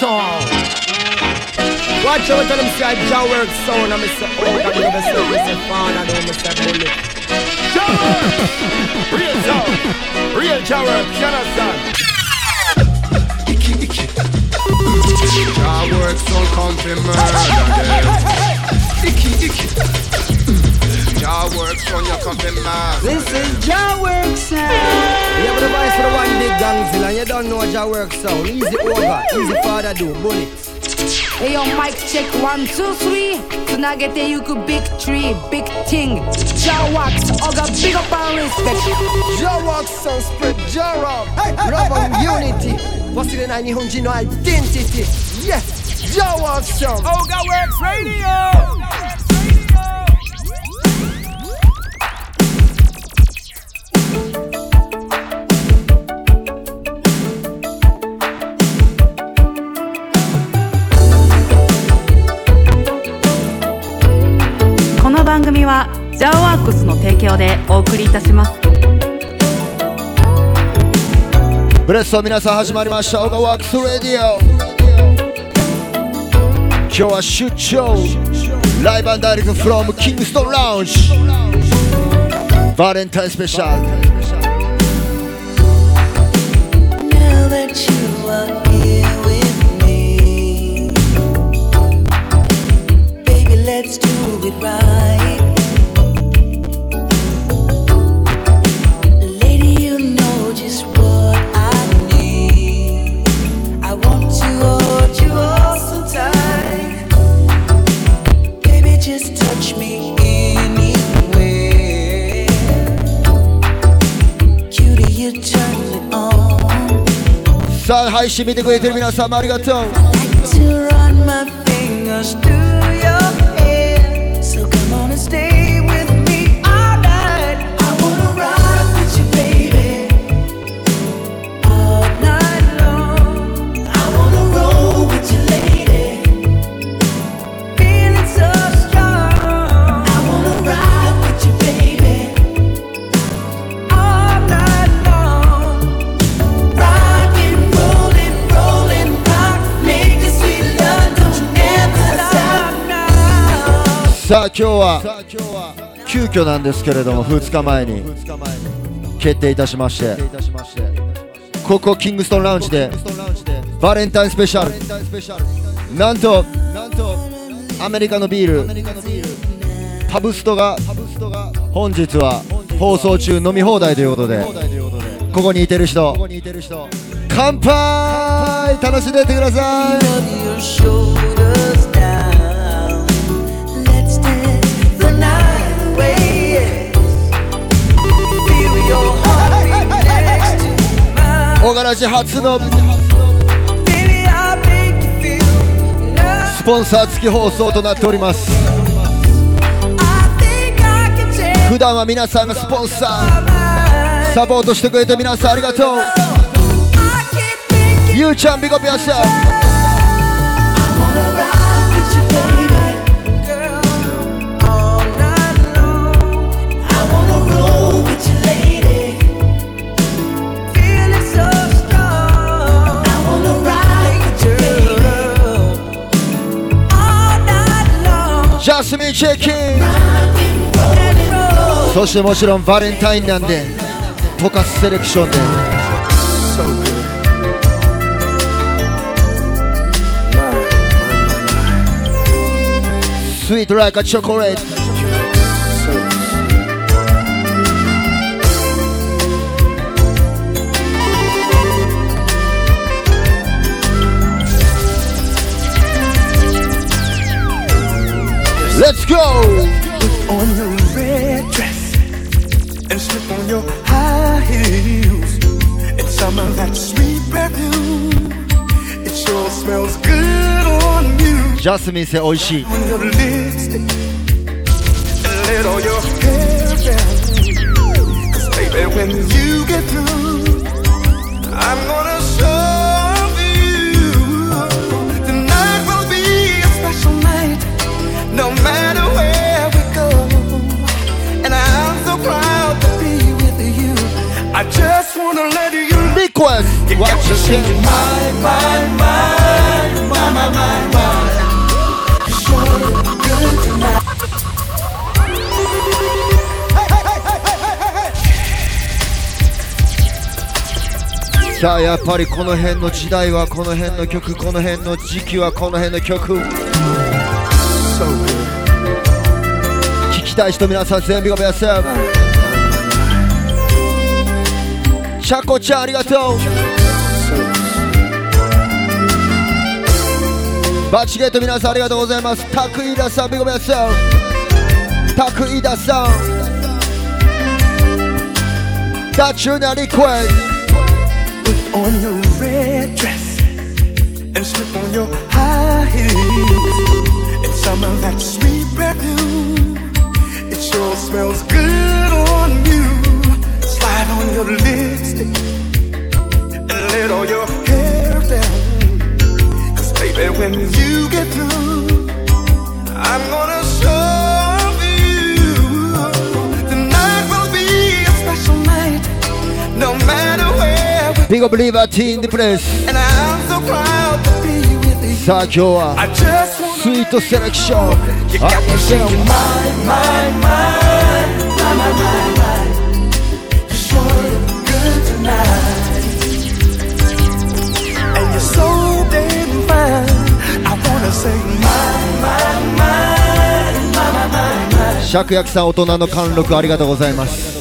sound. Watch out when I say jah-works sound. I say out and never say Mr. Fan and I say bullet. Jah-works! Real sound. Real jah-works, you understand? Jah-works sound come to murder. Jah-works sound you come to murder. This is jah-works sound. You have the voice for the one big gangzilla and you don't know jah-works sound. Easy over, easy father do, bullets. Hey yo, mic check 1, 2, 3. So now get there you could big tree, big ting. Jah-works, Oga big up and respect. Jah-works sound spread jah-rock. Love and unity. What's in the 900 no identity? Yes, jah-works sound. Ogaworks Radio. JAWWORKSの提供でお送りいたします。ブレスト皆さん始まりました。OgaWorks RADIO。今日は出張ライブ&ダイレクト from Kingston Lounge。VALENTINEスペシャル。さあ配信見てくれてる皆さんもありがとう。さあ今日は急遽なんですけれども2日前に決定いたしまして、ここキングストンラウンジでバレンタインスペシャル、なんとアメリカのビールタブストが本日は放送中飲み放題ということで、ここにいてる人乾杯楽しんでいってください。オガラジ初のスポンサー付き放送となっております。普段は皆さんがスポンサーサポートしてくれて皆さんありがとう。ゆうちゃんビコピアシャ休みチェッキン、そしてもちろんバレンタインなんでトカスセレクションでスイートライカチョコレートLet's go! Put on your red dress and slip on your high heels. It's some of that sweet perfume. It sure smells good on you. Jasmine said, "Oh, she." Put on your lipstick and let all your hair down. 'Cause baby, when you get through, I'm gonna show.No matter where we go, and I'm so proud to be with you. I just wanna let you. Big request. You watch your shit. My. You sure look good tonight. Hey. さあやっぱりこの辺の時代はこの辺の曲、この辺の時期はこの辺の曲。聞きたい人皆さん全部が皆さん。シャコちゃんありがとう。バチゲート皆さんありがとうございます。タクイダさんビゴメアさん。タクイダさん。ダチューナリクエス。Put on your red dress and slip on your high heels. It's summer like sweet perfume. It sure smells good on you.Slide on your lipstick and let all your hair down. Cause baby, when you get through, I'm gonna show you. Tonight will be a special night, no matter where. Big up believer team the place. And I'm so proud to be with you. Sajoa, I just want sweet selection. You got to show my. And you're so damn fine. I wanna say my. 釈薬さん大人の貫禄ありがとうございます。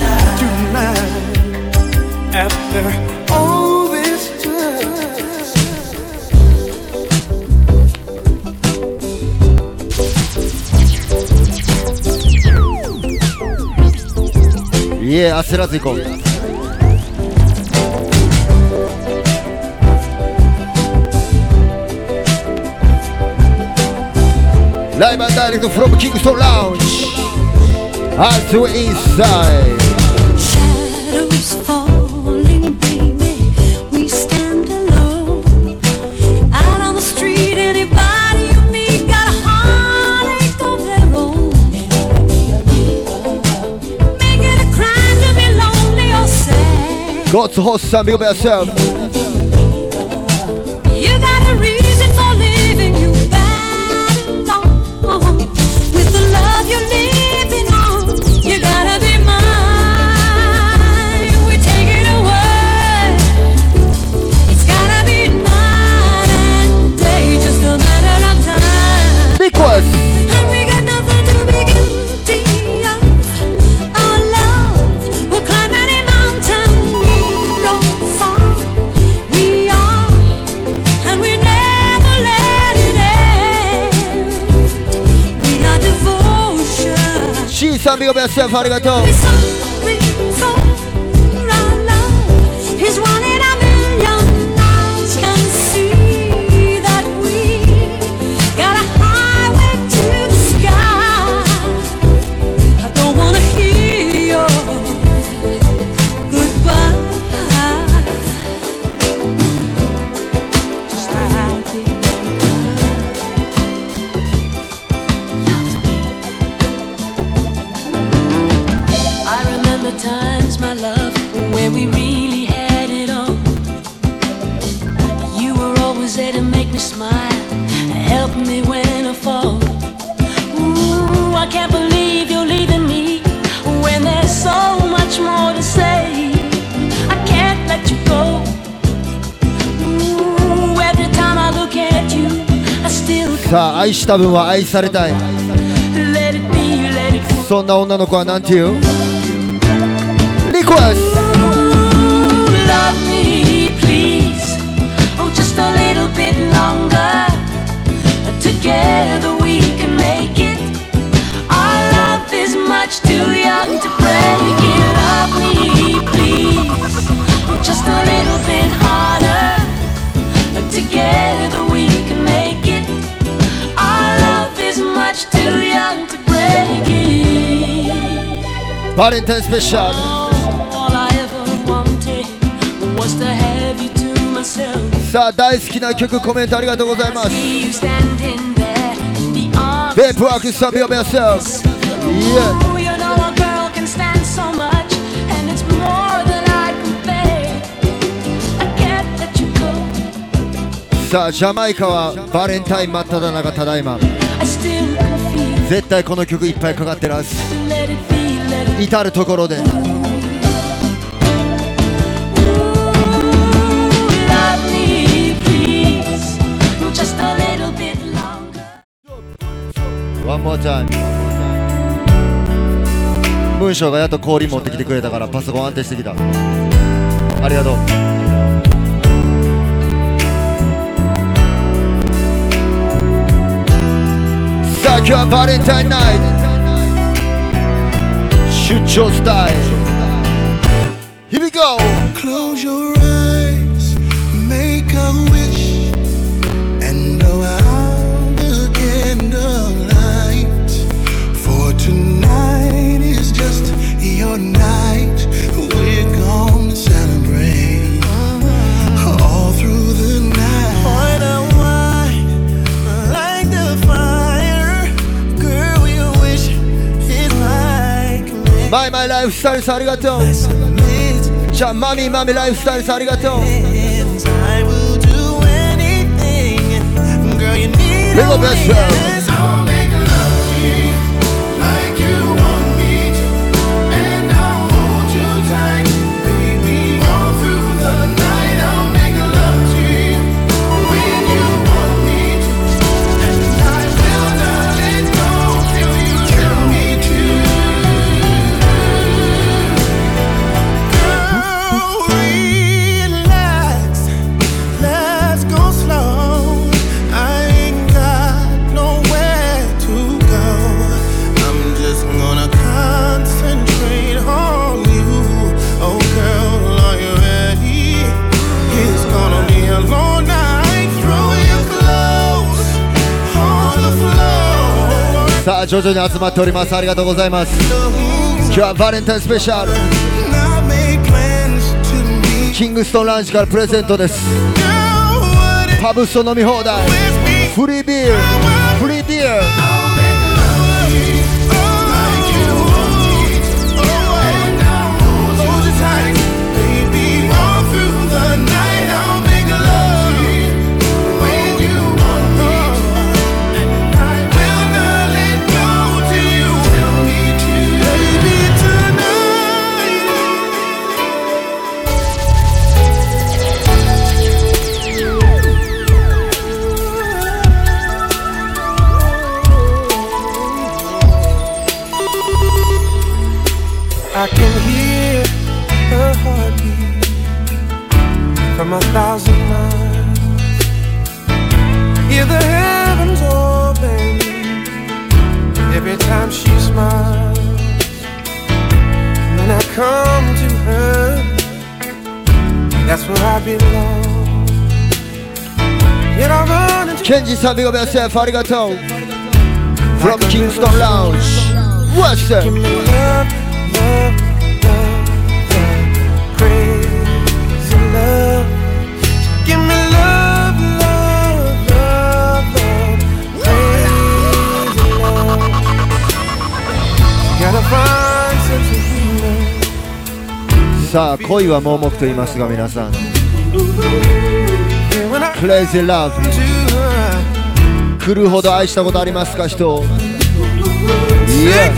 いえ、焦らず行こう。Live and direct from Kingston Lounge, out to inside. Shadows falling, baby, we stand alone. Out on the street, anybody you meet got a heartache of their own. Make it a crime to be lonely or sad. Go to host some people by yourself. You got a reason for leaving you.Big up yourself, arigato. He's one in a million. Eyes can see that we got a highway to the sky. I don't wanna hear your goodbye. Times, my love, where we really had it all. You were always there to make me smile, help me when I fall. Ooh, I can't believe you're leaving me when there's so much more to say. I can't let you go. Ooh, every time I look at you, I still. さあ愛した分は愛されたい。Let it be, let it be. そんな女の子はなんて言う？Request. Love me, please. Oh, just a little bit longer. Together we can make it. Our love is much too young to break it. Love me, please. Oh, just a little bit harder. Together we can make it. Our love is much too young to break it. Valentine special.さあ大好きな曲コメントありがとうございます。ベープワークスタビオベアセルス。さあジャマイカはバレンタイン真っただ中ただいま絶対この曲いっぱいかかってらっしゃ至るところでOne more time 文章がやっと氷持ってきてくれたからパソコン安定してきたありがとう今日はバレンタインナイト出張スタイル Here we go Close your eyes Make a wish And go out again the light For tonight is just your night We're gonna celebrate All through the night My my lifestyle さんありがとうじゃあマミーマミーライフスタイルさんありがとうレゴベストさあ徐々に集まっておりますありがとうございます今日はバレンタインスペシャルキングストンラウンジからプレゼントですパブスト飲み放題フリービールフリービールI can hear her heartbeat from 1,000 miles. Hear the heavens open every time she smiles. When I come to her, that's where I belong. Yet I run into Kenji Sabigo Besef, arigatou from Kingston Lounge. What's up?さあ恋は盲目と言いますが皆さん Crazy Love 来るほど愛したことありますか人を Yeah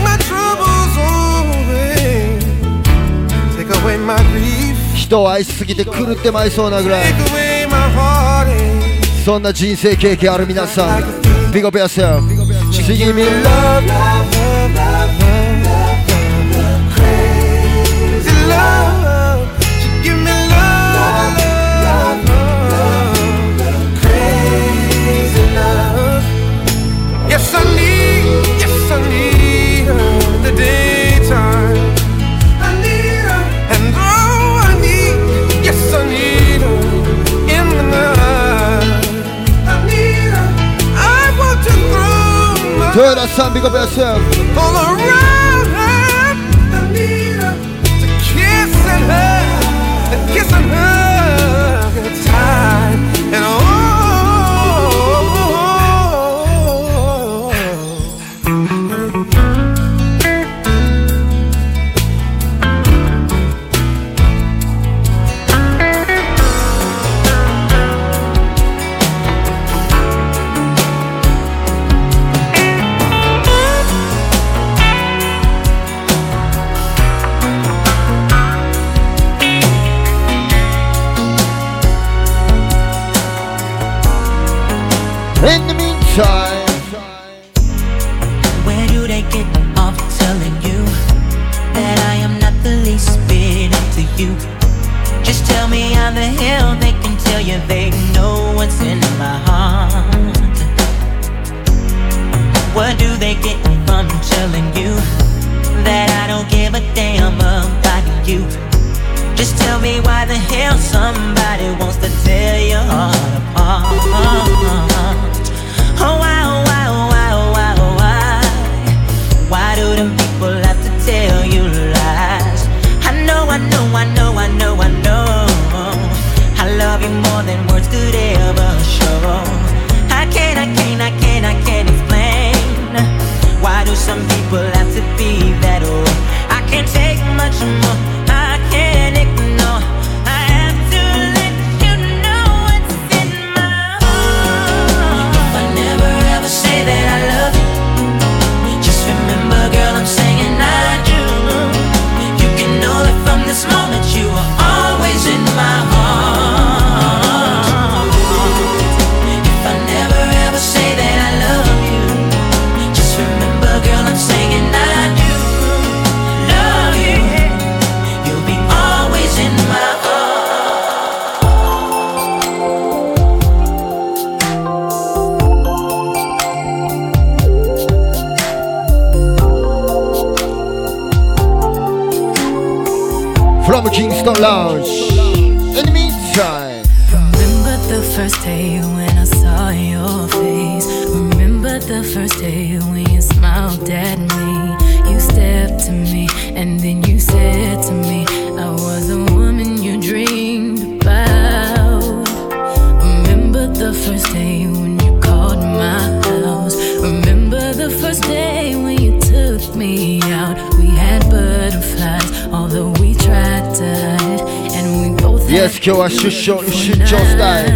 人を愛しすぎて狂ってまいそうなぐらいそんな人生経験ある皆さん Big up yourself She give me love That's time, big up yourself. All around her, I need her to kiss and hug tight. And oh, make it off telling you that I am not the least bit into you. Just tell me how the hell they can tell you they know what's in my heart. What do they get from telling you that I don't give a damn about you? Just tell me why the hell somebody wants to tear your heart apart. Oh, why do them people have to tell you lies? I know I love you more than words could ever show. I can't explain. Why do some people have to be that old? I can't take much more, I can't ignore. I have to let you know what's in my heart. If I never ever say that I love you, girl, I'm saying I do. You can know that from this moment you are always in my heart. If I never ever say that I love you, just remember, girl, I'm saying I do love you. You'll be always in my Kingston Lounge. In the meantime, remember the first day when I saw your face. Remember the first day when you smiled at me. You stepped to me and then you said to me, I was the woman you dreamed about. Remember the first day when you called my house. Remember the first day when you took me out. We had butterflies, although we tried to hide, and we both. Yes, Kyo, you should just die.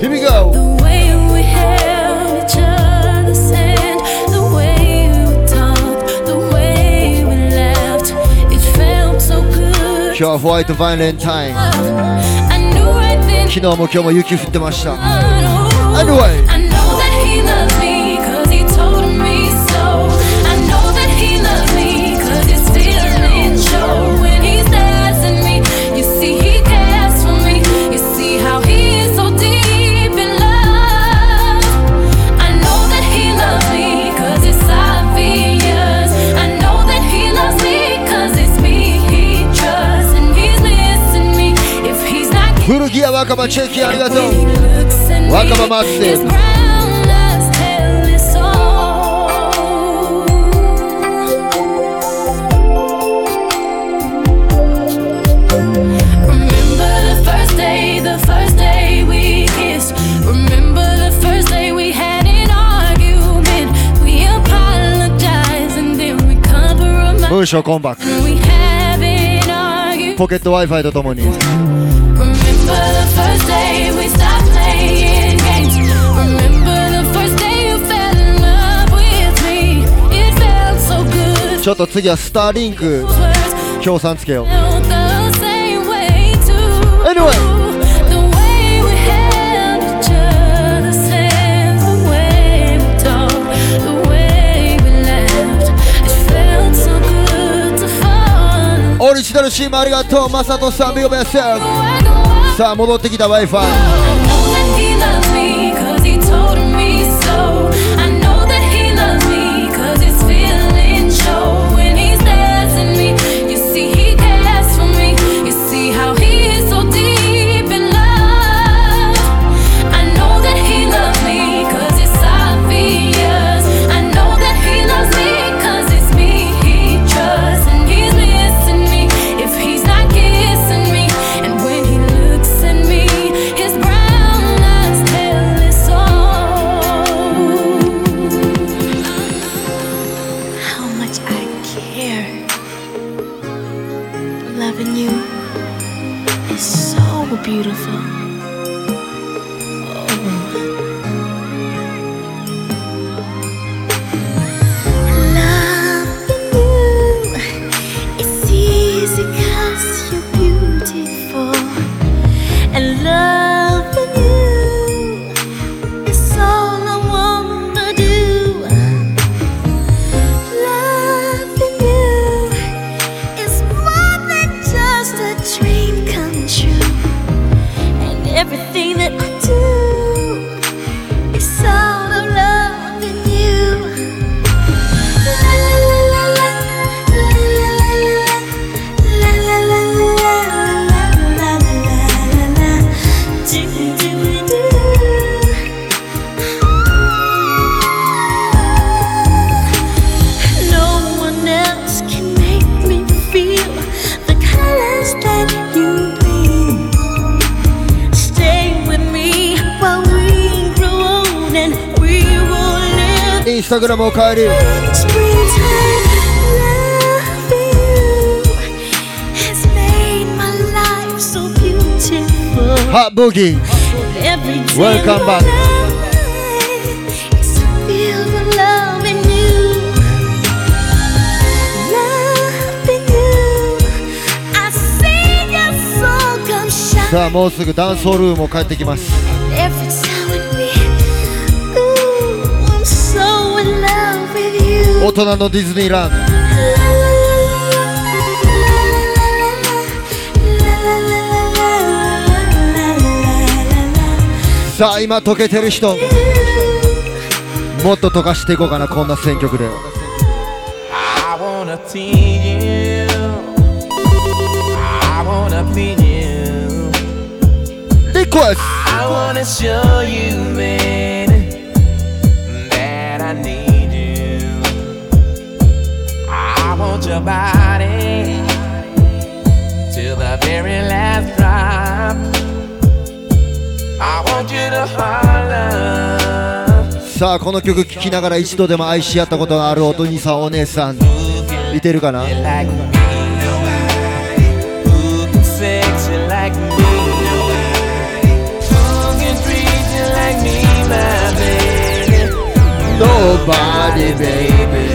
Here we go. The way we held each other's hand, the way we talked, the way we laughed, it felt so good. Kyo, avoid the Valentine. I knew right then. Anyway. I know that he loves me. Welcome, Cheki, arigatou. Welcome, Master. Mucho comeback. Pocket Wi-Fi to Tomoni. Remember the first day we stopped playing games. Remember the first day you fell in love with me. It felt so good. ちょっと次はスターリンク協賛つけよう。Anyway. Original team, arigatou, Masato-san, big up yourself. さあ戻ってきた Wi-Fi。Love Instagram or Kylie. Hot Boogie. Welcome back.さあもうすぐダンスホールも帰ってきます。大人のディズニーランド。さあ今溶けてる人もっと溶かしていこうかな。こんな選曲で I wanna see you I wanna be you I wanna show you, man, that I need you. I want your body till the very last drop. I want you to holler. さあこの曲聴きながら一度でも愛し合ったことがあるお兄さんお姉さんいてるかな。Nobody, baby.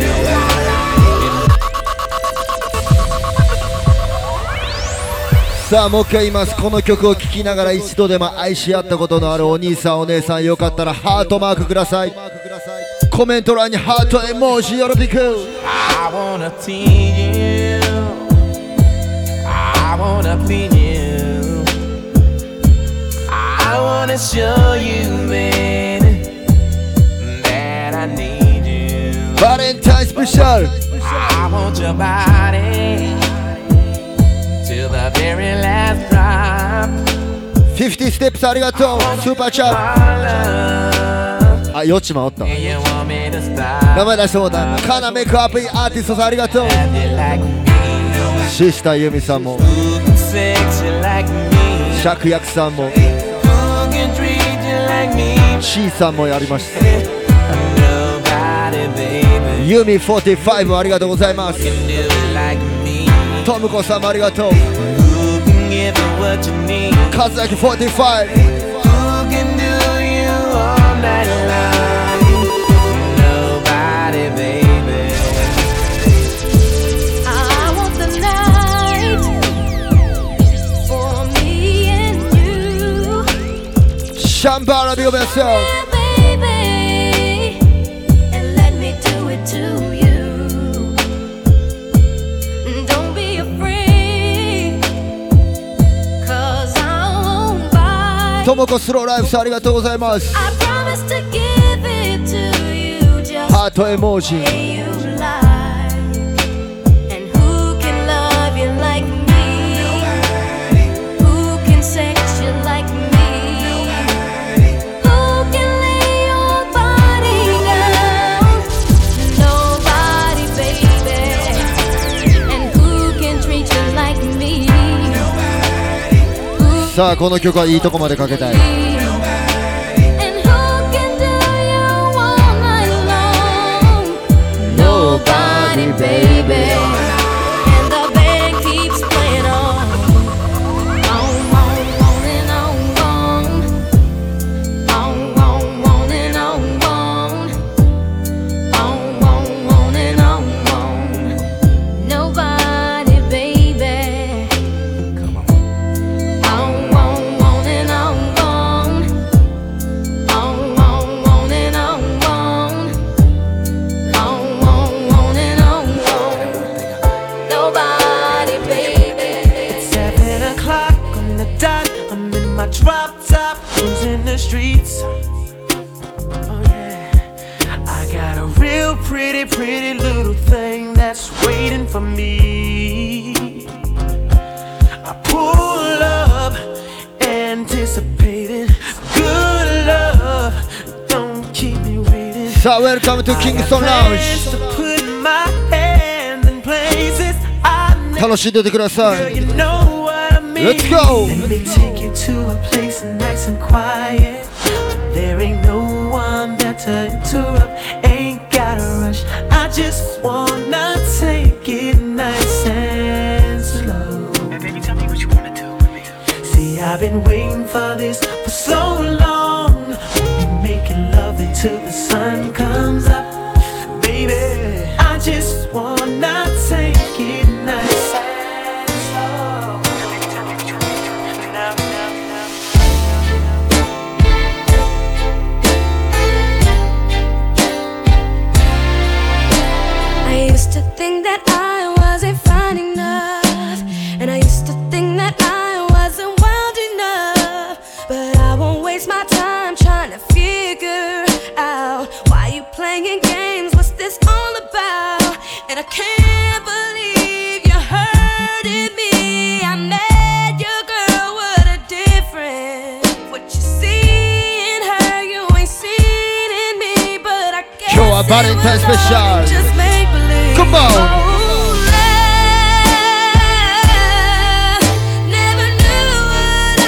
Sa, もう一回言います。この曲を聴きながら一度でも愛し合ったことのあるお兄さんお姉さんよかったらハートマークください。コメント欄にハート絵文字よろしく。I wanna see you. I wanna be you. I wanna show you me.Valentine special. I want your body till the very last drop. 50 steps ありがとうスーパーチャー。あ、よちまおった。名前出してもうた。カナメイクアップアーティストさんありがとう。シスターユミさんも、釈薬さんも、シーさんもやりました。ユミ45もありがとうございます。トムコさんもありがとう。カズアキ45。シャンバーラディオベース。トモコスローライフさんありがとうございます。ハート絵文字。さあこの曲はいいとこまでかけたい。So welcome to Kingston Lounge. 楽しんでてください。 Let's go. Let me take you to a place nice and quiet. There ain't no one better to interrupt. Ain't got just wanna take it nice and slow. Now baby, tell me what you wanna do with me. See, I've been waiting for this for so long. We're making love until the sun comes up. Baby, I just wanna take it nice and slow. Now baby, tell me what you wanna do. I used to think that I wasn't fine enough, and I used to think that I wasn't wild enough, but I won't waste my time trying to figure out why you playing games, what's this all about, and I can't believe you hurting me. I met your girl, what a difference, what you see in her, you ain't seen in me, but I guess it was all just made. Come on. Oh, love, never knew what I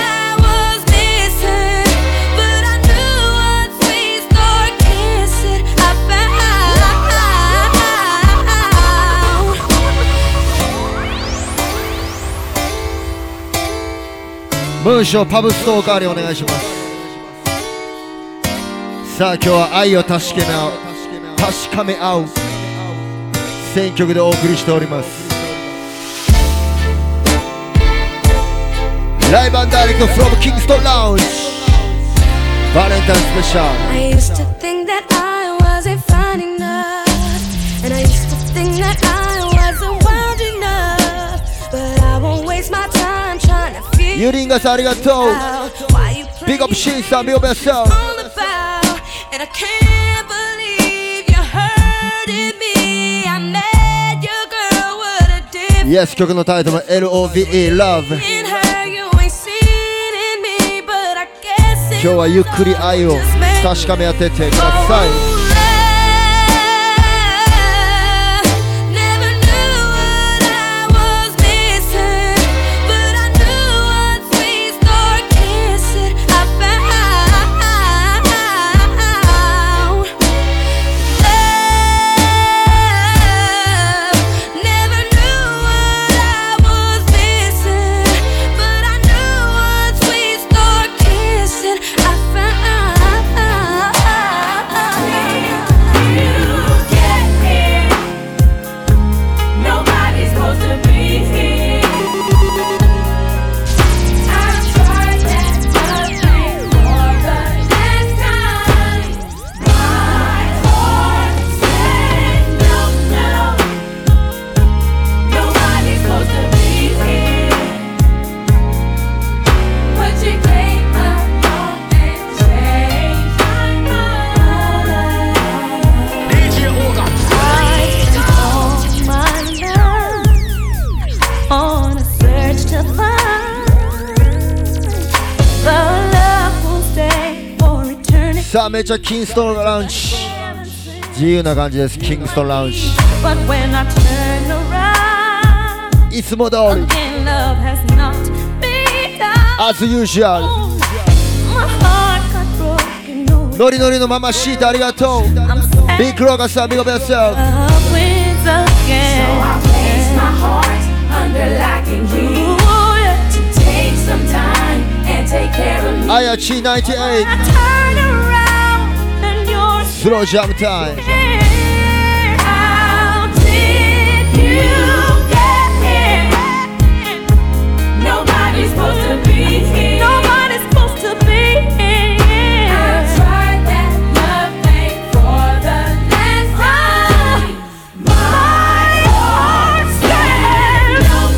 was missing, but I knew once we start kissing, I found. 문쇼 팝스토어 가리 오네가시마스. 자, 오늘은 愛を確かめ合う選曲でお送りしております。ライブ&ダイレクト from Kingston Lounge Valentine Special。 I used to think that I wasn't fine enough, and I used to think that I wasn't wild enough, but I won't waste my time trying to figure out. ゆりんがさんありがとう。 Big up しんさん、Big up yourself。 And I can't believe you hurting me. Yes, 曲のタイトル LOVE Love。 今日はゆっくり愛を確かめ合っててください。さあめちゃキンストンラウンジ自由な感じです。キンストンラウンジいつも通り As usual ノリノリのままシートありがとう。ビッグローガスはビッグオブヨーセルフ。アヤチ98Slow jam time. How did you get here? Nobody's supposed to be here. Nobody's supposed to be here. I tried that love thing for the last time. My heart said no,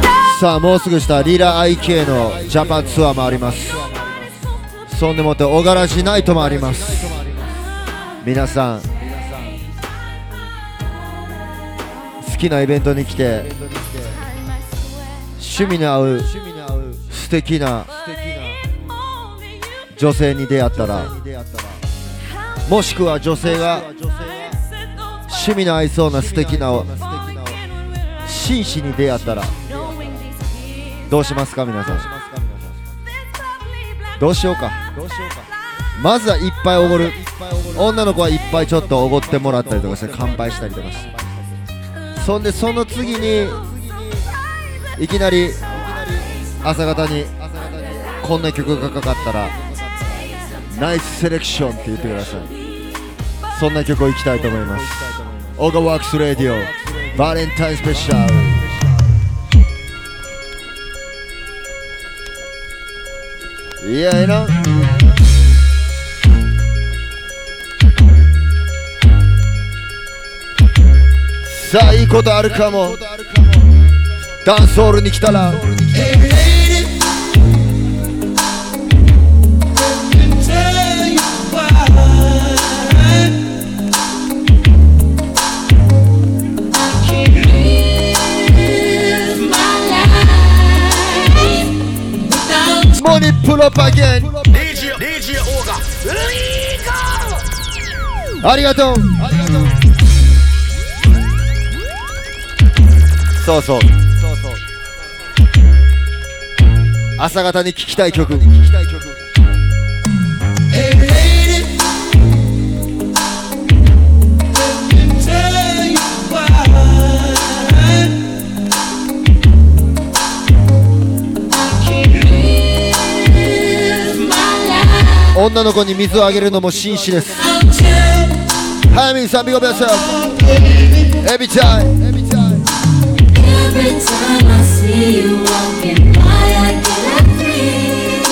no. さあもうすぐしたリラ IK のジャパンツアーもあります。そんでもっておがらしナイトもあります。皆さん好きなイベントに来て趣味の合う素敵な女性に出会ったら、もしくは女性が趣味の合いそうな素敵な紳士に出会ったらどうしますか？皆さんどうしようか。まずはいっぱいおごる。女の子はいっぱいちょっとおごってもらったりとかして乾杯したりとかして、そんでその次にいきなり朝方にこんな曲がかかったらナイスセレクションって言ってください。そんな曲をいきたいと思います。 Ogaworks RADIO VALENTINE SPECIAL。Yeah, you know. Sa, いいことあるかも。ダンスホールに来たら。Money pull up again. DJ Oga. Legal. ありがとう。そうそう。朝方に聴きたい曲。女の子に水をあげるのも紳士です。早めに3秒秒ですよ。Every time I see you walking by I get a free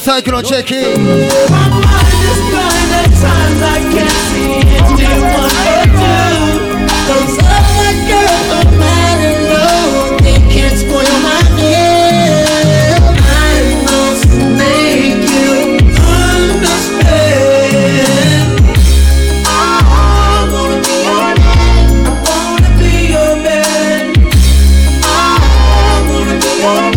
cycle on check in. My mind is blind at times, I can't see it. Do what I do. Those other girls don't matter, no. They can't spoil my head. I must make you understand. I wanna be your man. I wanna be your man. I wanna be your man.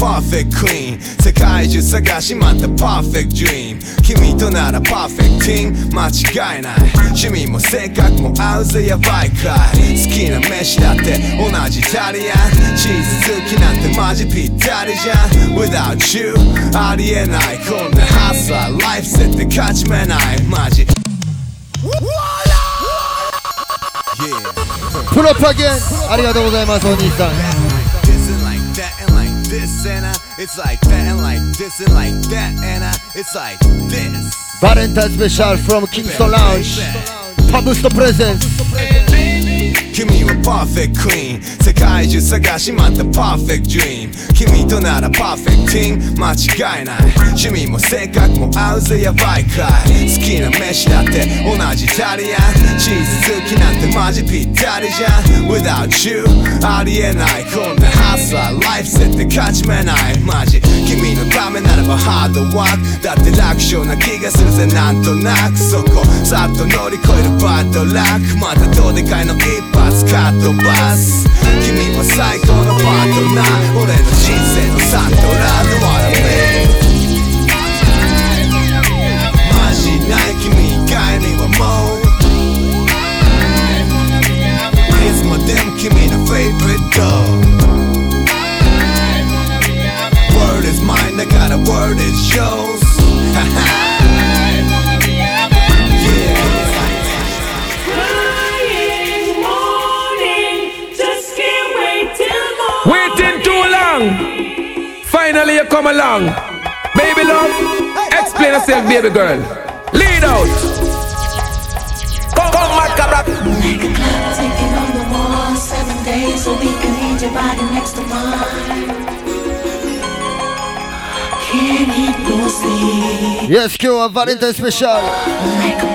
Perfect queen 世界中探しまった Perfect dream 君となら Perfect team 間違いない趣味も性格も合うぜやばいくらい好きな飯だって同じイタリアンチーズ好きなんてマジぴったりじゃん Without you ありえないこんなハスラーライフ絶対勝ち目ないマジプロパゲンありがとうございますお兄さん。This and I, it's like that and like this and like that and I, it's like this. Valentine special from Kingston Lounge. Publish the presents. Kimi wa perfect queen. 世界中探しまった perfect dream. 君となら perfect team 間違いない。趣味も性格も合うぜやばいくらい。好きな飯だって同じイタリアン。チーズ好きなんてマジぴったりじゃん。Without you ありえないこんな。Hustler life 絶対勝ち目ないマジ君のためならばハードワークだって楽勝な気がするぜなんとなくそこさっと乗り越えるバッドラックまたどでかいの一発カットバス君は最高のパートナー俺の人生のサントラ No what I mean マジない君以外にはもういつまでも君の favorite dog Word is mine, I got a word that shows. you come along. Baby love, explain yourself, baby girl. Lead out. Come mad cabra. Like a cloud taking on the wall. 7 days a week and need your body next to mine. Can't eat no sleep. Yes, Q, a Valentine special. Like a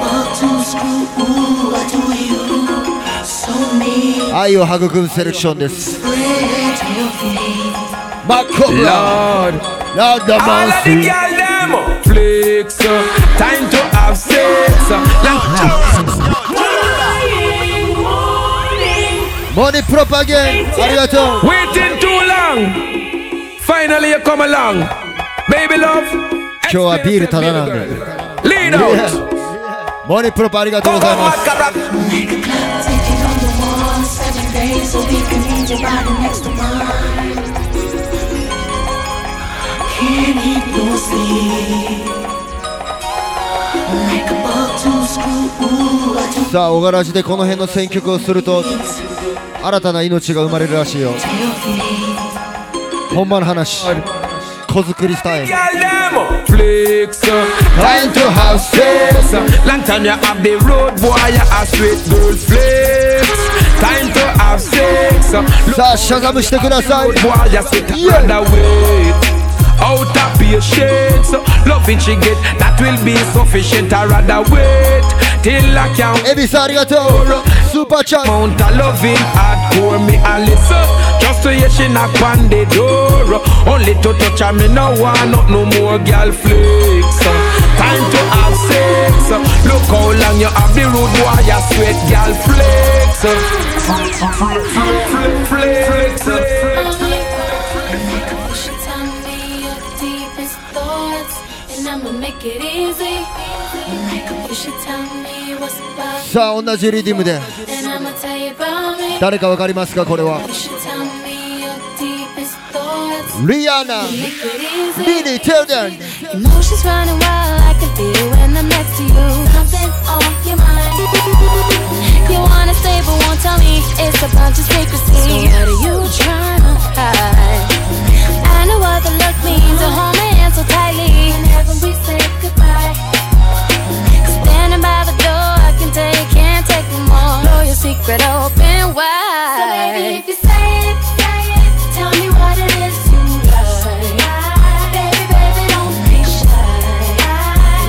ball to screw, ooh, I do you so me. Ayo, Hagakun selection this. Back up, Lord. Lord, the man. All of the girl them flicks. Time to have sex. Morning, morning. Money propaganda. Arigato. Waiting too long. Finally, you come along. Baby love. Show a beer, Tanana. Lean out. Money propaganda. Like a cloud taking on the wall. 7 days a week and need your body next to mine. Can't eat no sleep. Like a ball to screw. さあ、小柄市でこの辺の選曲をすると新たな命が生まれるらしいよ。本場の話。小作りスタイル。Time to have sex. Long time you have the road boy, you are sweet gold flakes. Time to have sex. さあ、シャザムしてください。Out of patience, loving she get, that will be sufficient. I rather wait till I can. Ebis arigato, super chat. Mount a loving hardcore me a listen. Just to hear she knock on the door. Only to touch her, me no want not no more girl flicks. Time to have sex. Look how long you have the road boy, you sweat girl flicks.さあ同じリディムで誰かわかりますかこれはリアナリリー・テルデン Emotions running wild like a deer when I'm next to you Something's off your mind You wanna stay but won't tell me It's a bunch of secrecy So what are you trying to hide? I know what the look means to hold my hand so tightly Whenever we say goodbye Can't take no more. Blow your secret open wide. So baby, if you say it, tell me what it is you like. Baby, don't be shy.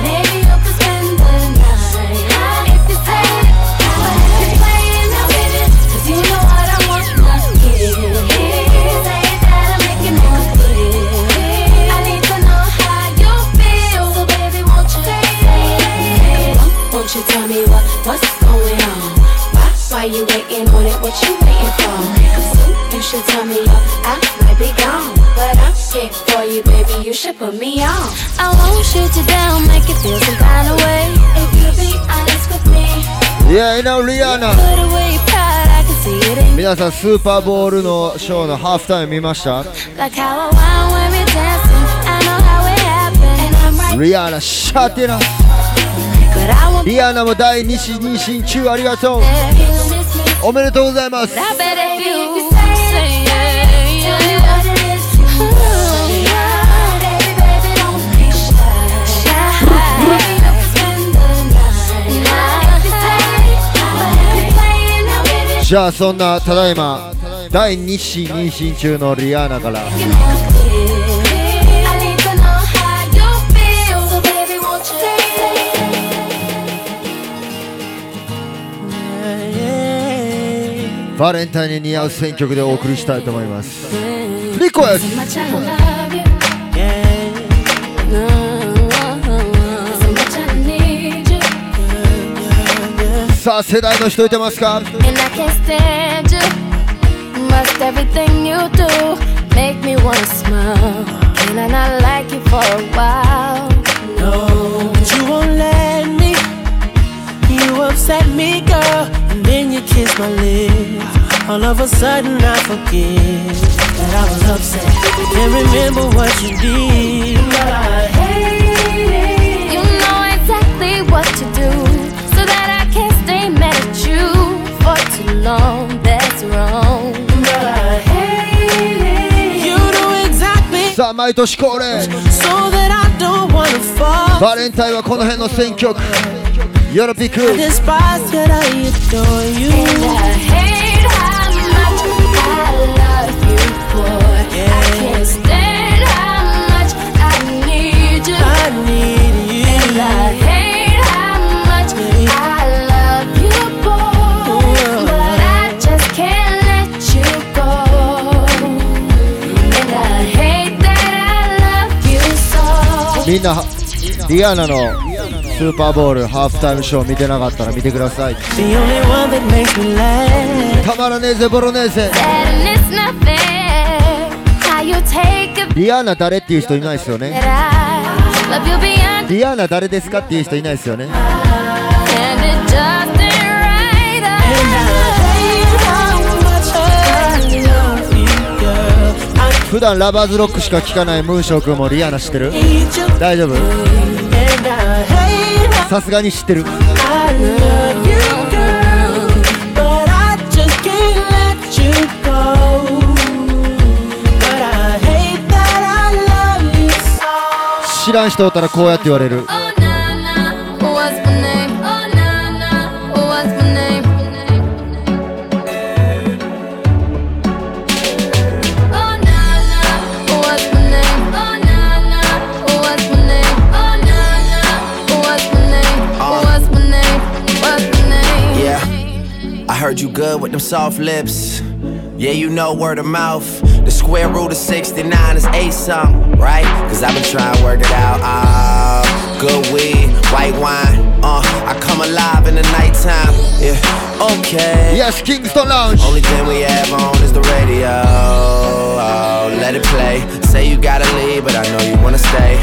Maybe you could spend the night. If you say it, if you're playing now with it, 'cause you know what I want, not here. Say it that I'm making more clear. I need to know how you feel. So baby, won't you say it? Won't you tell me what? What's going on? Why you waiting on it? What you waiting for? So you should tell me up. I might be gone, but I'm here for you, baby. You should put me on. I won't shoot you down, make it feel some kind of way. If you be honest with me. Yeah, you know Rihanna. Put away your pride, I can see it in you. 皆さんスーパーボールのショーのハーフタイム見ました？ Like how I want when we dancing, I know how it happened. Rihanna, shut it up.リアナも第2子妊娠中ありがとうおめでとうございますじゃあそんなただいま第2子妊娠中のリアナからバレンタインに似合う選曲でお送りしたいと思います。リコエス。さあ世代の人いてますか？Then you kiss my lips. All of a sudden I forget that I was upset. Can't remember what you did. But I hate it. You know exactly what to do, so that I can't stay mad at you for too long. That's wrong. But I hate it. You know exactly. ささあ毎年恒例 バレンタインはこの辺の選曲 You're the big girl みんなリアナのスーパーボールハーフタイムショー見てなかったら見てください。たまらねえぜボロネーゼ。リアナ誰っていう人いないですよね。リアナ誰ですかっていう人いないですよね。普段ラバーズロックしか聴かないムーショー君もリアナ知ってる？大丈夫？さすがに知ってる。知らん人おったらこうやって言われる。Heard you good with them soft lips. Yeah, you know word of mouth. The square root of 69 is 8 something, right? Cause I've been trying to work it out. Good weed, white wine. I come alive in the nighttime. Yeah, okay. Yes, Kingston Lounge. Only thing we have on is the radio. Oh, let it play. Say you gotta leave, but I know you wanna stay.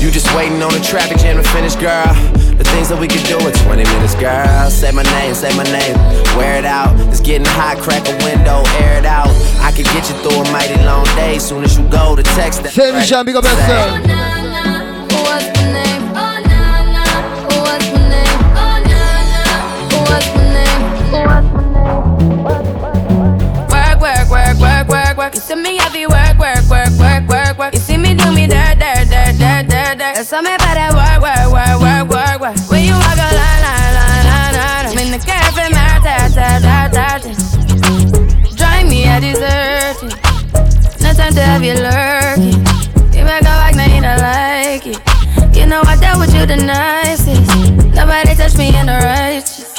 You just waiting on the traffic jam to finish, girl. The things that we could do in 20 minutes, girl. Say my name, wear it out. It's getting hot, crack a window, air it out. I could get you through a mighty long day. Soon as you go to text that. Say me, Sean, big up yourself. Oh, Nana, what's my name? Oh, Nana, what's my name? Oh, Nana, what's my name? What's my name? Work, work, work, work, work, work. You see me, I be work, work, work, work, work, work. You see me do me dirt, dirt, dirt, dirt, dirt, dirt. That's all me about that work, work, work, work. When you walk a line, line, line, line, line, I'm in the cafe, my ta-ta-ta-ta-ta. Drive me, I deserve it. No time to have you lurking. You might go back, now you don't like it. You know I dealt with you the nicest. Nobody touched me in the righteous.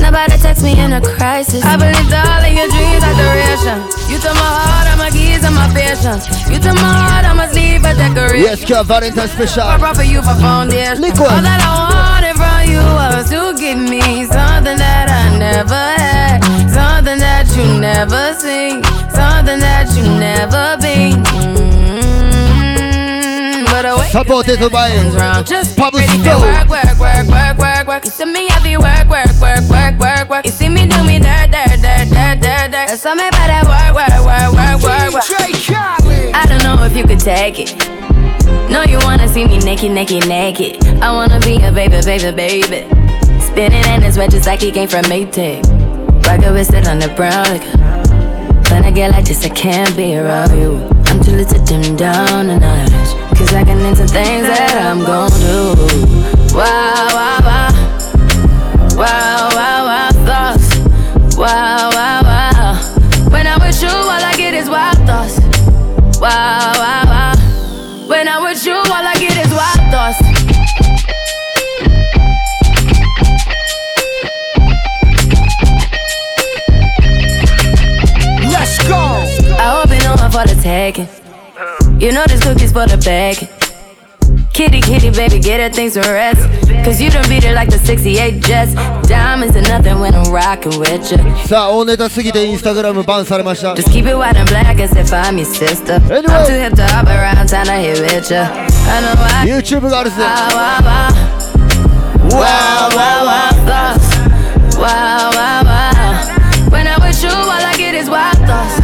Nobody text me in a crisis. I believed all of your dreams like the ration. You took my heart, all my keys, and my patience. You took my heart, I must leave a decoration. Yes, girl, Valentine special. I brought for you for foundation. Liquid. All that I wanted from you was to give me something that I never had, something that you never seen, something that you never been. Supported by Pablo Stone. Work, work, work, work, work, work. You see me every work, work, work, work, work, work. You see me do me dirt, dirt, dirt, dirt, dirt, dirt. That's all me about that work, work, work, work, work, work. I don't know if you could take it. No, you wanna see me naked, naked, naked. I wanna be a baby, baby, baby. Spinning in his red just like he came from Maytag. Rocket with it on the brown. When I get like this, I can't be around you. I'm too little to dim down a notch. Cause I can into things that I'm gon' do. Wow, wow, wow. Wow, wow, wow, thoughts. Wow, wow, wow. When I'm with you, all I get is wild thoughts. Wow, wow, wow. When I'm with you, all I get is wild thoughts. Let's go. I hope you know I'm for the taking. You know this cookie's for the bag. Kitty, kitty, baby, get her things to rest. Cause you done beat her like the 68 Jets. Diamonds are nothing when I'm rockin' with ya. Just keep it white and black as if I'm your sister. Anyway. I'm too hip to hop around, time to hit with ya. I know I YouTube got us. Wow, wow, wow, thoughts. Wow, wow, wow. When I'm with you, all I get is wild thoughts.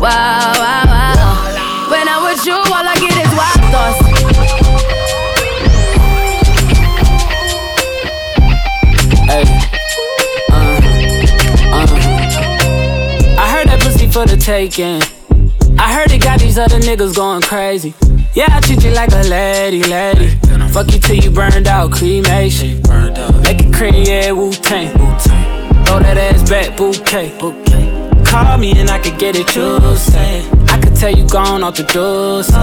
Wow, wow, wow. When I'm with you, all I get is wild thoughts. Hey, I heard that pussy for the taking. I heard it got these other niggas going crazy. Yeah, I treat you like a lady, lady. Fuck you till you burned out, cremation. Make it cream, yeah, Wu-Tang. Throw that ass back, bouquet. Call me and I could get it, you say. I could tell you gone off the door, so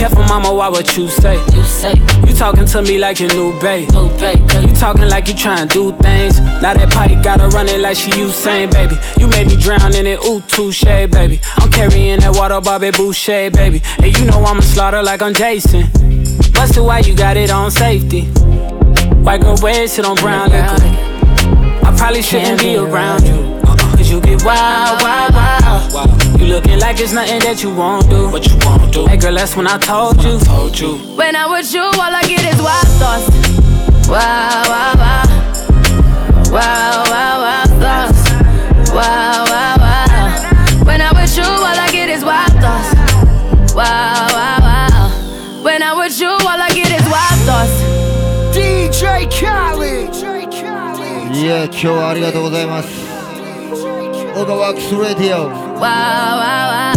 careful, mama, why what you say? You talking to me like your new babe. You talking like you trying to do things. Now that potty got her running like she Usain, baby. You made me drown in it, ooh, touche, baby. I'm carrying that water, Bobby Boucher, baby. And you know I'ma slaughter like I'm Jason. Busted, why you got it on safety? White girl, red, sit on brown liquor. I probably shouldn't be around you. You get wild, wild, wild. You looking like it's nothing that you won't do. What you won't do. Hey girl, that's when I told you. When I'm with you, all I get is wild thoughts. Wow, wow, wow. Wow, wow, wow thoughts. Wow, wow, wow. When I'm with you, all I get is wild thoughts. Wow, wow, wow. When I'm with you, all I get is wild thoughts. DJ Khaled. Yeah, 今日はありがとうございます。Ogaworks Radio. Wow, wow,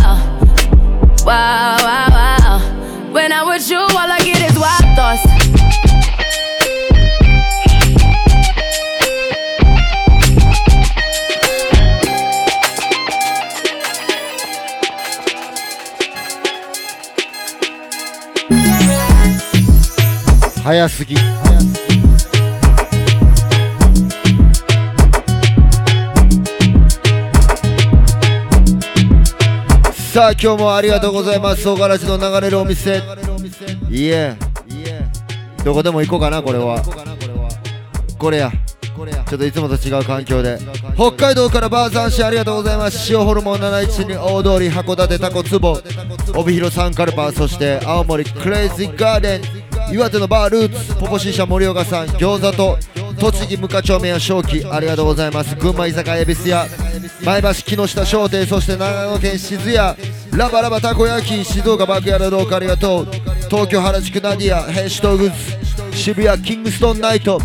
wow. Wow, wow, wow. When I'm with you, all I get is wild thoughts. Hayasugi.さあ今日もありがとうございます。おからしの流れるお店。いえ、どこでも行こうかなこれは。これや。ちょっといつもと違う環境で。北海道からバーザン氏ありがとうございます。塩ホルモン712大通り函館タコツボ帯広サンカルパーそして青森クレイジーガーデン岩手のバールーツポポシーシャ森岡さん餃子と栃木無課長名や正気ありがとうございます。群馬居酒屋エビス屋。前橋木下商店そして長野県静谷ラバラバたこ焼き静岡バックヤードどうかありがとう東京原宿ナディアヘッシュトグッズ渋谷キングストンナイト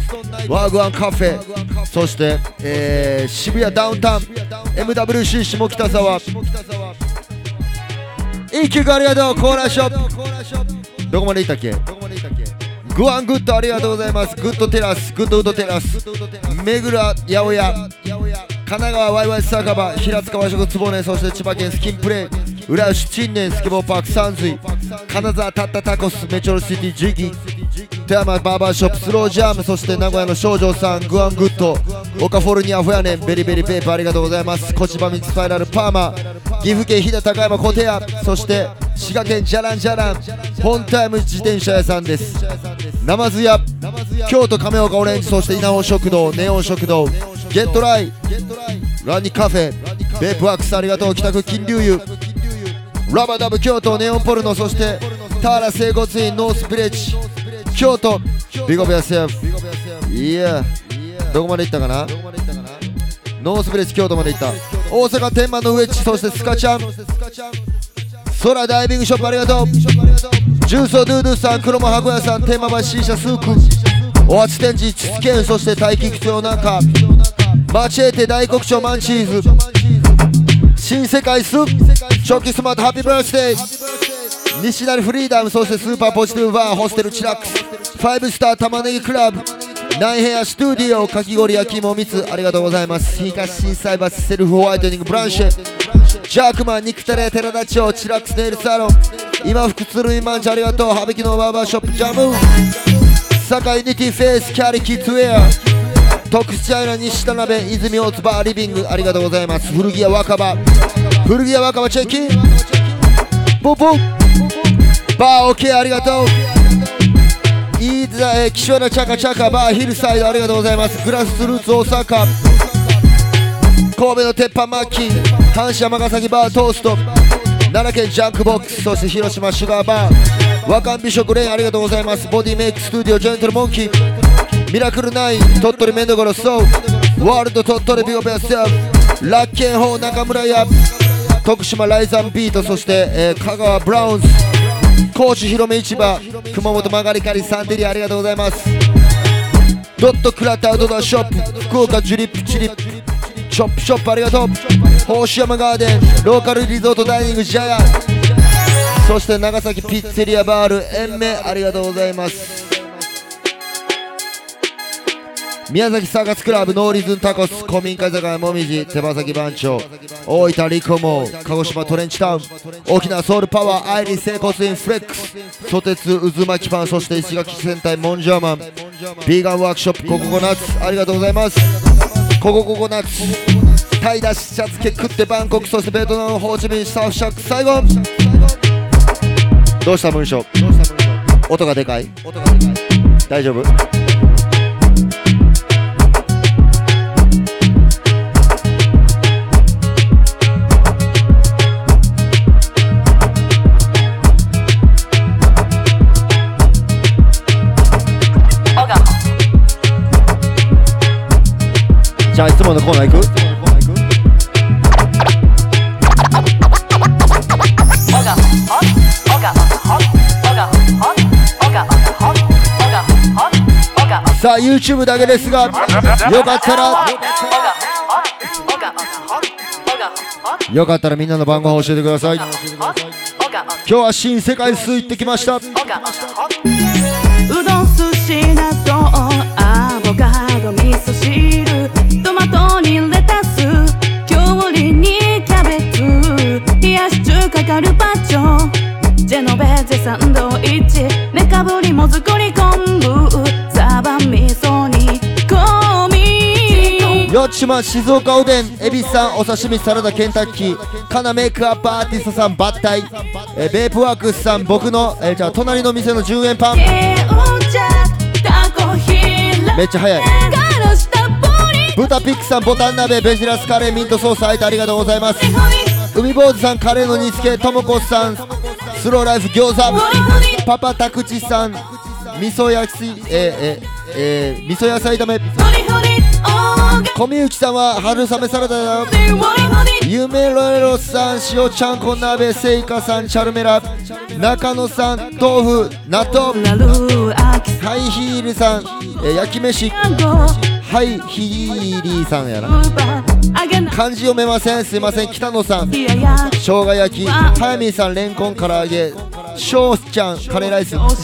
ワーグワンカフェそして、渋谷ダウンタウン MWC 下北沢一曲ありがとうコーラーショップどこまで行ったっけグワングッドありがとうございますグッドテラスグッドウッドテラス目黒八百屋神奈川ワイワイ酒場平塚和食つぼねそして千葉県スキンプレイ浦吉陳年スケボーパーク山水金沢タッタタコスメトロシティジギ富山バーバーショップスロージャムそして名古屋の少女さんグアングッドオカフォルニアフヤネンベリベリペーパーありがとうございますコチバミツファイナルパーマ岐阜県飛騨高山小手屋そして滋賀県ジャランジャランホンタイム自転車屋さんですナマズ屋京都亀岡オレンジそして稲穂食堂ネオン食堂ゲットライラニカフェベープワックスありがとう北区金龍湯ラバダブ京都ネオンポルノそしてターラ整骨院ノースビレッジ京都ビゴベアセーフいやどこまで行ったかなノースビレッジ京都まで行った大阪天満のウエッジそしてスカちゃん空ダイビングショップありがとう重曹ドゥードゥさん黒間箱屋さん天満橋 C 社スークお初展示実験そして待機必要なんかマチエテ大黒鳥マンチーズ新世界スチョキスマートハッピーバースデー西成フリーダムそしてスーパーポジティブバーホステルチラックス5スター玉ねぎクラブナインヘアストゥディオかき氷焼き芋蜜ありがとうございます東新サイバーセルフホワイトニングブランシェジャークマンニクタレテラダチョチラックスネイルサロン今福鶴見マンチありがとう羽引のバーバーショップジャム酒井ニティフェイスキャリキッズウェア徳地アイラ西田鍋泉大津バーリビングありがとうございます古着屋若葉古着屋若葉チェッキンポンポンバーオケありがとうイーザエ岸和田チャカチャカバーヒルサイドありがとうございますグラスルーツ大阪神戸の鉄板マッキン阪神尼崎バートースト奈良県ジャンクボックスそして広島シュガーバー和漢美食レーンありがとうございますボディメイクスタジオジェントルモンキーミラクルナイン鳥取めんどころそうワールド鳥取ビオベアスやラッケンホー中村や徳島ライザンビートそして、香川ブラウンズ高知広め市場熊本曲がりかりサンデリアありがとうございますドットクラッタアウトドアショップ福岡ジュリップチリップショップありがとう。星山ガーデンローカルリゾートダイニングジャヤ、そして長崎ピッツェリアバール延命ありがとうございます。宮崎サーカスクラブノーリズンタコス古民家居酒屋もみじ手羽先番長大分リコモ鹿児島トレンチタウン沖縄ソウルパワーアイリスエコスインフレックス蘇鉄渦巻きパン、そして石垣戦隊モンジャーマンビーガンワークショップコココナッツありがとうございます。ココココナッツタイだしシャツケ食ってバンコク、そしてベトナムホーチミンサーフシャック最後どうした文章音がでかい大丈夫じゃあいつものコーナー行く？さあ YouTube だけですがよかったらみんなの番号を教えてください。今日は新世界水行ってきました。うどん寿司納豆アボカド味噌汁トマトにレタスきゅうりにキャベツ冷やし中華カルパッチョジェノベーゼサンドイッチメカブリもずくり昆布サバ味噌煮込みよちま静岡おでんエビさんお刺身サラダケンタッキーカナメイクアップアーティストさんバッタイベープワークスさん僕のじゃあ隣の店の10円パンめっちゃ早い豚ピックさんボタン鍋ベジラスカレーミントソースあえてありがとうございます。海坊主さんカレーの煮付けともこさんスローライフ餃子パパタクチさん味噌焼き味噌野菜炒め小みゆきさんは春雨サラダだゆめろえろさん塩ちゃんこ鍋せいかさんチャルメラ中野さん豆腐納豆ハイヒールさん焼き飯はい、ヒーリーさんやな漢字読めませんすいません北野さん生姜焼き早見さんレンコン唐揚げしょうちゃんカレーライス和明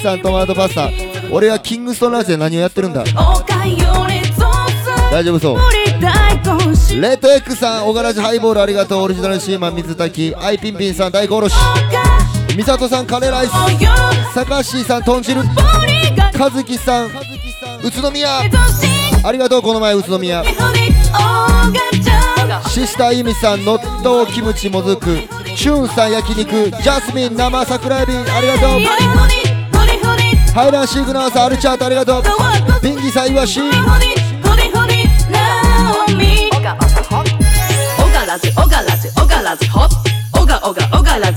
さんトマトパスタ俺はキングストンランチで何をやってるんだ大丈夫そうレッドエッグさんおがらじハイボールありがとうオリジナルシーマン水炊きアイピンピンさん大根おろし美里さんカレーライスサカッシーさん豚汁和樹さん宇都宮ありがとうこの前宇都宮シスターユミさん納豆キムチもずくチューンさん焼肉ジャスミン生桜エビありがとうハイランシーグナーさんアルチャートありがとうビンギさんイワシ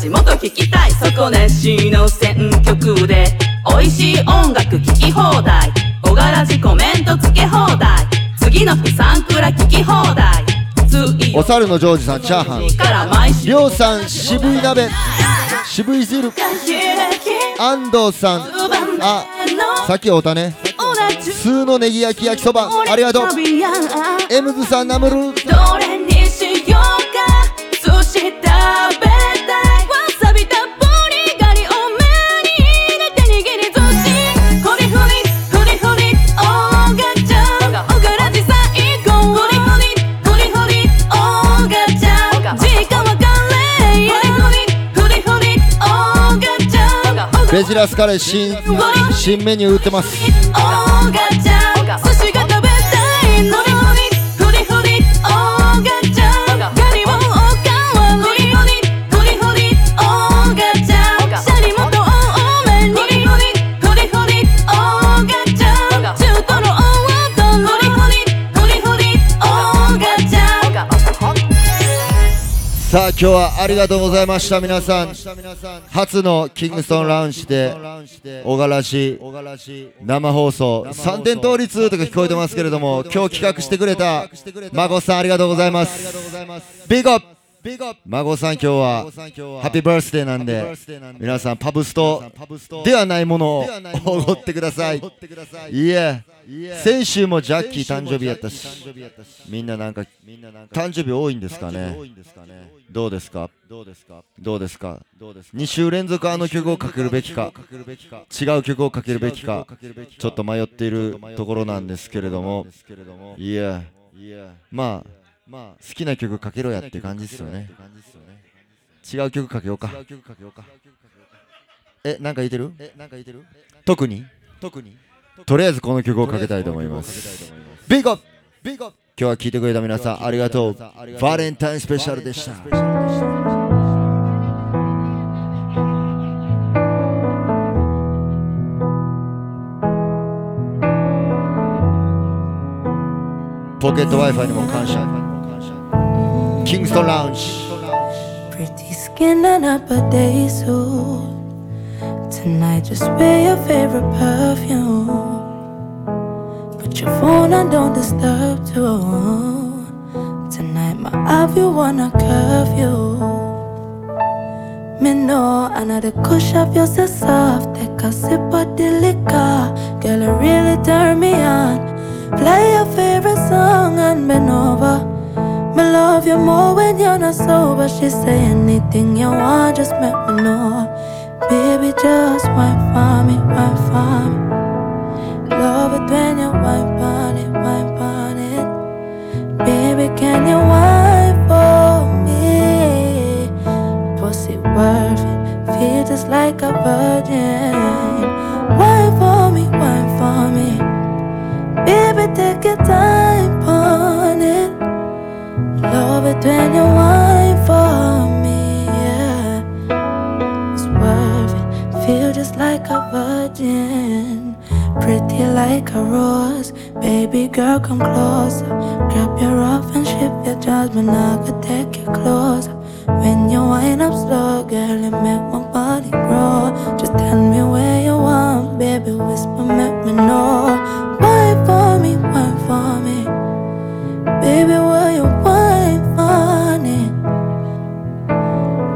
もっと聞きたい底なしの選曲で美味しい音楽聴き放題おがらじコメントつけ放題次の日サンクラ聴き放題お猿のジョージさんチャーハンりょうさん渋い鍋渋い汁安藤さんあさっきおたねスーのネギ焼き焼きそばありがとうエムズさんナムルどれにしようか寿司食べたいわさびたっぷりガリおめに手にぎり寿司フリフリベジラスカレー 新メニュー売ってます。さあ今日はありがとうございました。皆さん初のキングストンラウンジでおがらし生放送3点倒立とか聞こえてますけれども今日企画してくれたまこさんありがとうございます。ビッグアップ孫さん今日はハッピーバースデーなんで、皆さんパブストではないものをおごってください。いえ、先週もジャッキー誕生日やったし、みんななんか誕生日多いんですかね。どうですか、2週連続あの曲をかけるべきか違う曲をかけるべきかちょっと迷っているところなんですけれども、いえ、まあ好きな曲かけろやって感じですよね。違う曲かけようか。なんか言ってる？特にとりあえずこの曲をかけたいと思います。ビッグアップ。今日は聴いてくれた皆さんありがとう。バレンタインスペシャルでした。ポケット Wi-Fi にも感謝。 Kingston Lounge。 Pretty skin and upper days old. Tonight just wear your favorite perfume. Put your phone and don't disturb too. Tonight my eye view wanna curve you. Me know another kush of yours is soft. Take a sip of the liquor. Girl, it really turn me on. Play your favorite song and bend over. Me love you more when you're not sober. She say anything you want, just make me know. Baby, just wine for me, wine for me. Love it when you wine on it, wine on it. Baby, can you wine for me? Pussy worth it, feel just like a virgin. Wine for me, wine for me. Baby, take your time on it. Love it when you whine for me, yeah. It's worth it, feel just like a virgin. Pretty like a rose, baby girl come closer. Grab your rough and ship your judgment, I could take you closer. When you wind up slow, girl, it make my body grow. Just tell me where you want, baby, whisper, make me know. Wine for me, wine for me. Baby, will you wine for me?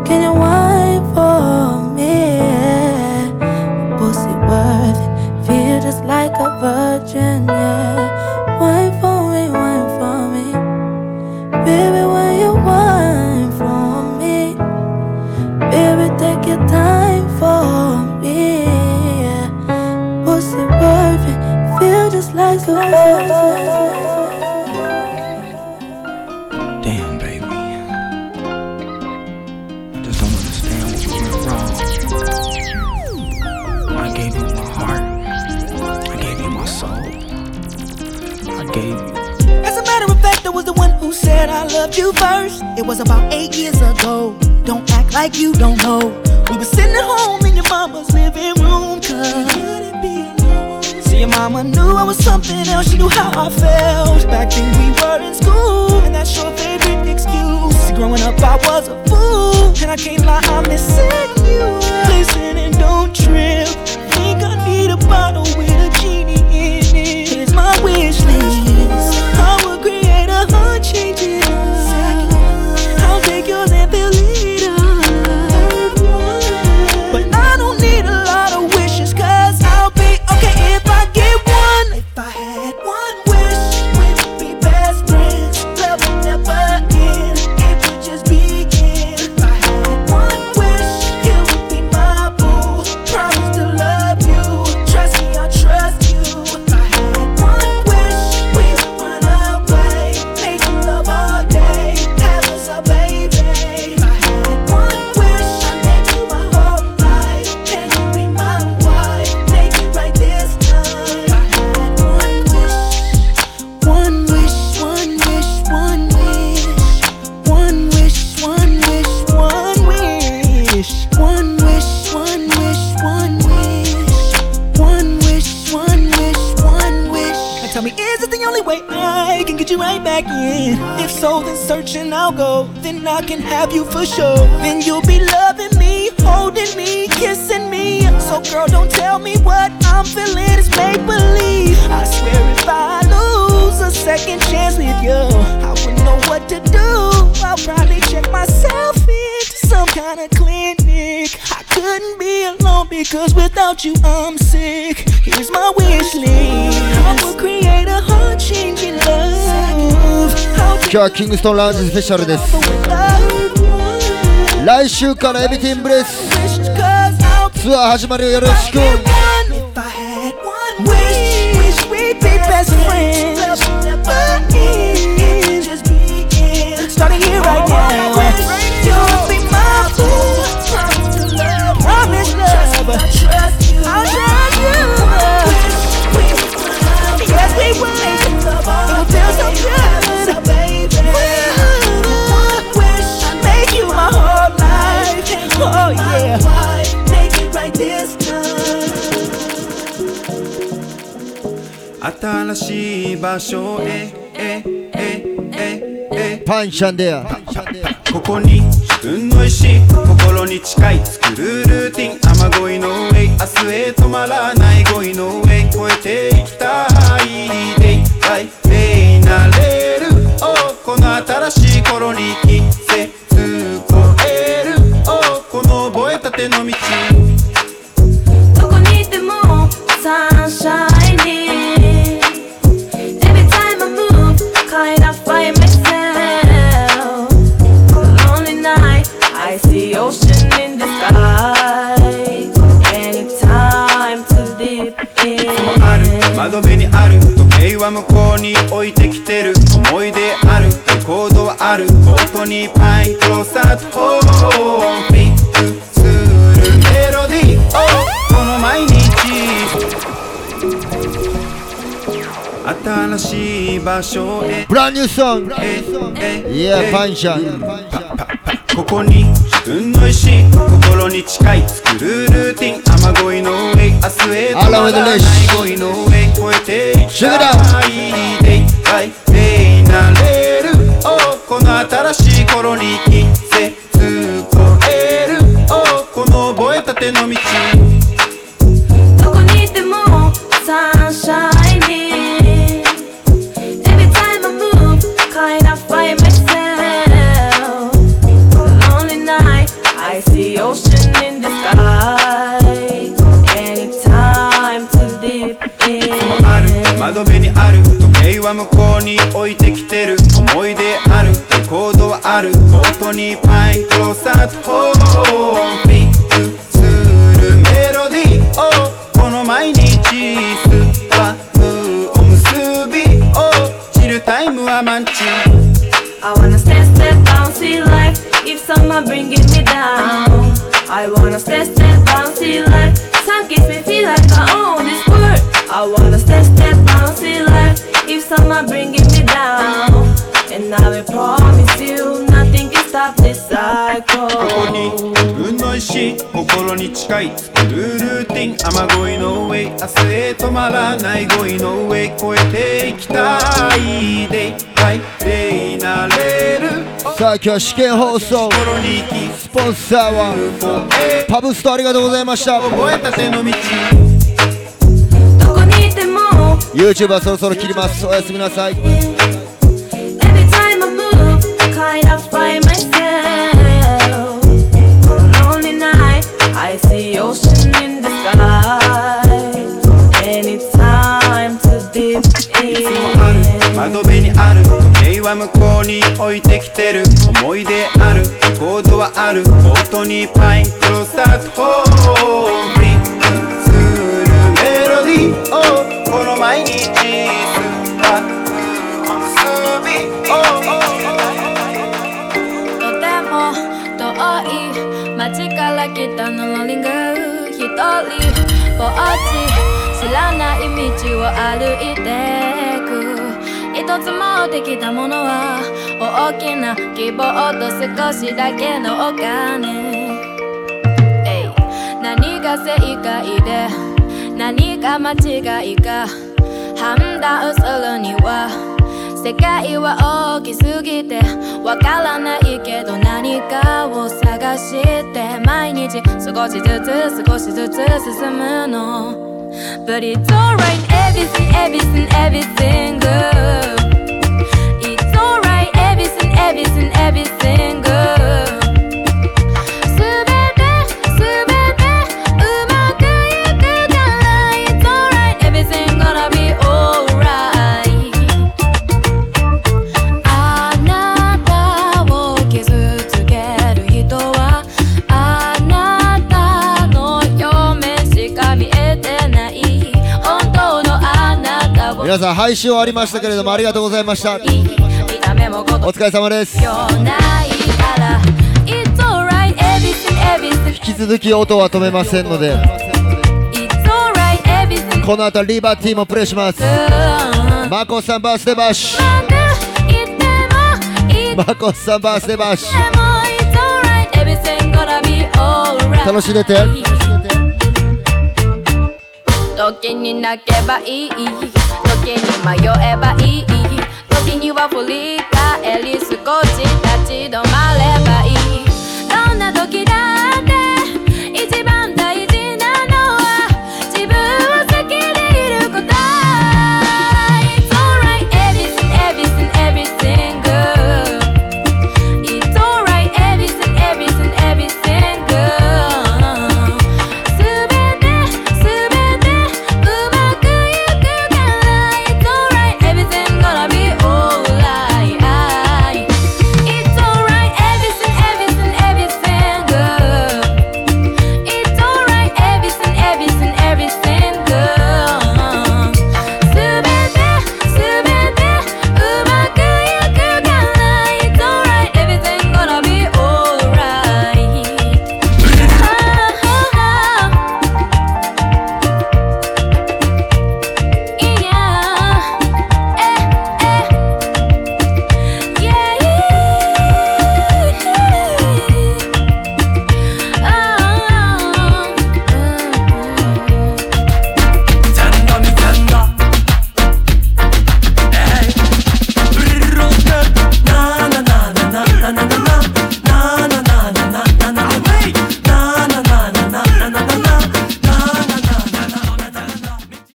Can you wine for me? Pussy worth it, feel just like a virgin, yeah. Wine for me, wine for me. Baby, will you wine for me? Baby, take your time for me, yeah. Pussy worth it, feel just like a virgin. Damn, baby, I just don't understand what you did wrong. I gave you my heart, I gave you my soul, I gave you. As a matter of fact, I was the one who said I loved you first. It was about 8 years ago. Don't act like you don't know. We were sitting at home in your mama's living room, your mama knew I was something else. She knew how I felt. Back then we were in school, and that's your favorite excuse. Growing up I was a fool, and I can't lie, I'm missing you. Listen and don't trip. Think I need a bottle with a genie in it. Here's my wish list. I will create a heart changing. I'll take yours and fill it up. But I don't need a lot of wishes, cause I'll be okay if I get one. If I had one wish, we'd be best friends. Love would never end, it would just begin. If I had one wish, you would be my boo. Promise to love you, trust me, I trust you. If I had one wish, we would run away, making love all day, that was our baby. If I had one wish, I'd make you my whole life. Can you be my wife? Make it right this time. If I had one wish, one wish, one wish, one wish, one wish, one wish, one wish, one wish, one wish, one wish, one wish, one wish, one wish. Now tell me, is it the only way I can get you right back in? If so, then search and I'll go. Then I can have you for sure. Then you'll be loving me, holding me, kissing me. So girl, don't tell me what I'm feeling is make believe. I swear if I lose a second chance with you, I wouldn't know what to do. I'll probably check myself. at a clinic. I couldn't be alone because without you I'm sick. Here's my wish list. I will create a heart-changing love. Jah Kingston Lounge special です。来週から Everything Bliss ツアー始まるよ。よろしく。新しい場所へパンシャンデアここに運の石心に近い作るルーティン雨乞いの上明日へ止まらない恋の上越えていきたいデイバイデイなれるこの新しい頃に季節越えるこの覚えたての道どこにいてもサンシャイン窓辺にある時計は向こうに置いてきてる思い出あるレコードはあるここにパイトサッホーピックするメロディーこの毎日新しい場所へブランニューソングいやパンシャンここに運の石心に近い作るルーティン雨乞いの上明日へ止まらない恋の上越えていきたいデイバイデイなれるこの新しい頃に季節越えるこの覚えたての道どこにいてもサンシャイニー Every time I move kind of by myself Lonely night I see ocean in the sky Anytime to dip in 窓辺にある時計は向こうに置いてきてる思い出あるレコードはある音にパイトサッホーピックするメロディーこの毎日スパムを結びチルタイムは満喫 I wanna stay step down see life if someone bringing me down I wanna stay step down see life some gives me feel like I own this world I wanna stay step down see life if someone bringing me down And I will promise you nothing can stop this cycle ここに運の石心に近い作るルーティン雨乞いの上明日へ止まらない恋の上越えていきたいデイバイデイなれるさあ今日は試験放送スポンサーはパブストありがとうございました覚えた手の道どこにいても YouTube はそろそろ切りますおやすみなさいKind of by myself Lonely night I see ocean in the sky Anytime to dip in 窓辺にある時計は向こうに置いてきてる思い出あるレコードはある音にパイトサッホーブリックするメロディーこの毎日街から来たのローリング一人ぼっち知らない道を歩いてく一つ持ってきたものは大きな希望と少しだけのお金何が正解で何が間違いか判断するには世界は大きすぎてわからないけど何かを探して毎日少しずつ少しずつ進むの But it's alright everything everything everything good It's alright everything everything everything good 皆さん配信はありましたけれどもありがとうございました。お疲れ様です。引き続き音は止めませんのでこの後リバティもプレイします。マコさんバースデーバッシュ、マコさんバースデーバッシュ、楽しんでて。時に泣けばいい、時に迷えばいい、時には振り返り少し立ち止まれば